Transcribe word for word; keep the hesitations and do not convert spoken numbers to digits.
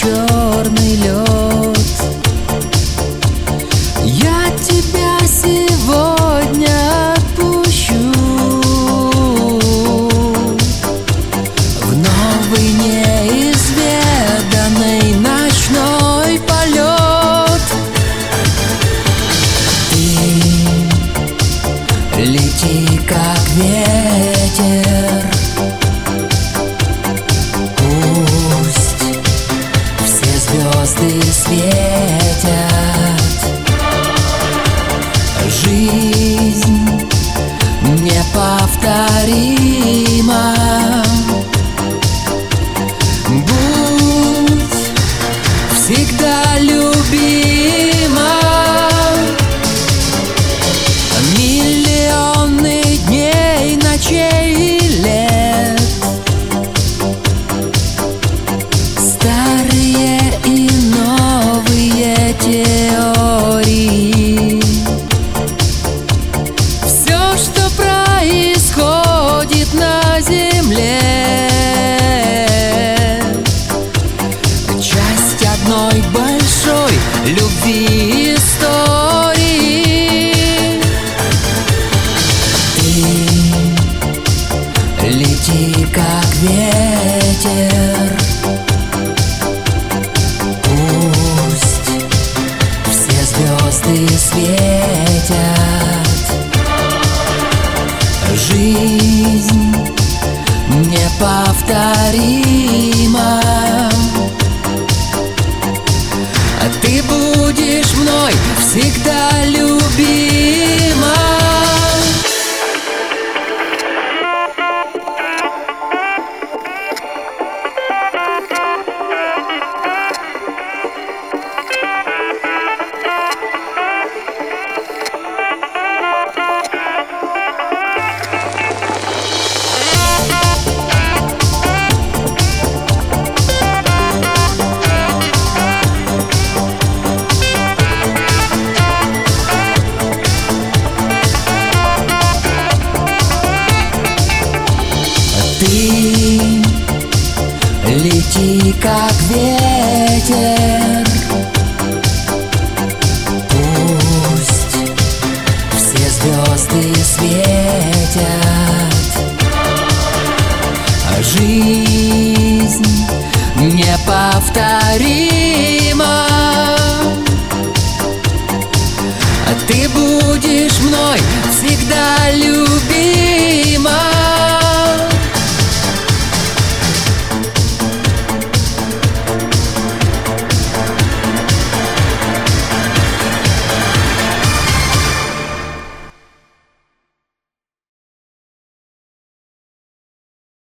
черный лед. Я тебя сегодня отпущу в новый неизведанный ночной полет. Ты лети, как ветер, звезды светят. Жизнь неповторима. Будь всегда любима. Миллионы дней, ночей и лет, старые и новые теории. Все, что происходит на земле, часть одной большой любви истории. Ты лети, как ветер, звезды светят. Жизнь неповторима. Ты будешь мной всегда любима. Ты лети, как ветер, пусть все звезды светят.